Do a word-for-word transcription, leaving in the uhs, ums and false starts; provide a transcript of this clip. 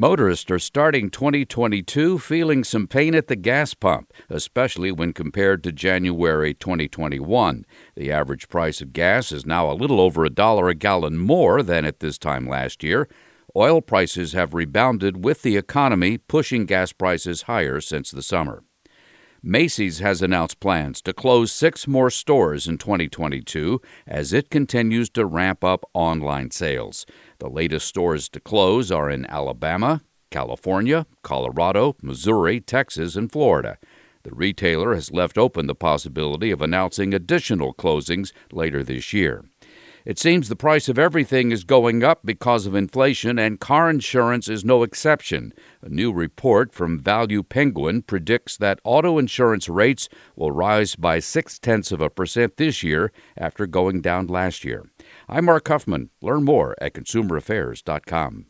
Motorists are starting twenty twenty-two feeling some pain at the gas pump, especially when compared to January twenty twenty-one. The average price of gas is now a little over a dollar a gallon more than at this time last year. Oil prices have rebounded with the economy, pushing gas prices higher since the summer. Macy's has announced plans to close six more stores in twenty twenty-two as it continues to ramp up online sales. The latest stores to close are in Alabama, California, Colorado, Missouri, Texas, and Florida. The retailer has left open the possibility of announcing additional closings later this year. It seems the price of everything is going up because of inflation, and car insurance is no exception. A new report from Value Penguin predicts that auto insurance rates will rise by six-tenths of a percent this year after going down last year. I'm Mark Huffman. Learn more at Consumer Affairs dot com.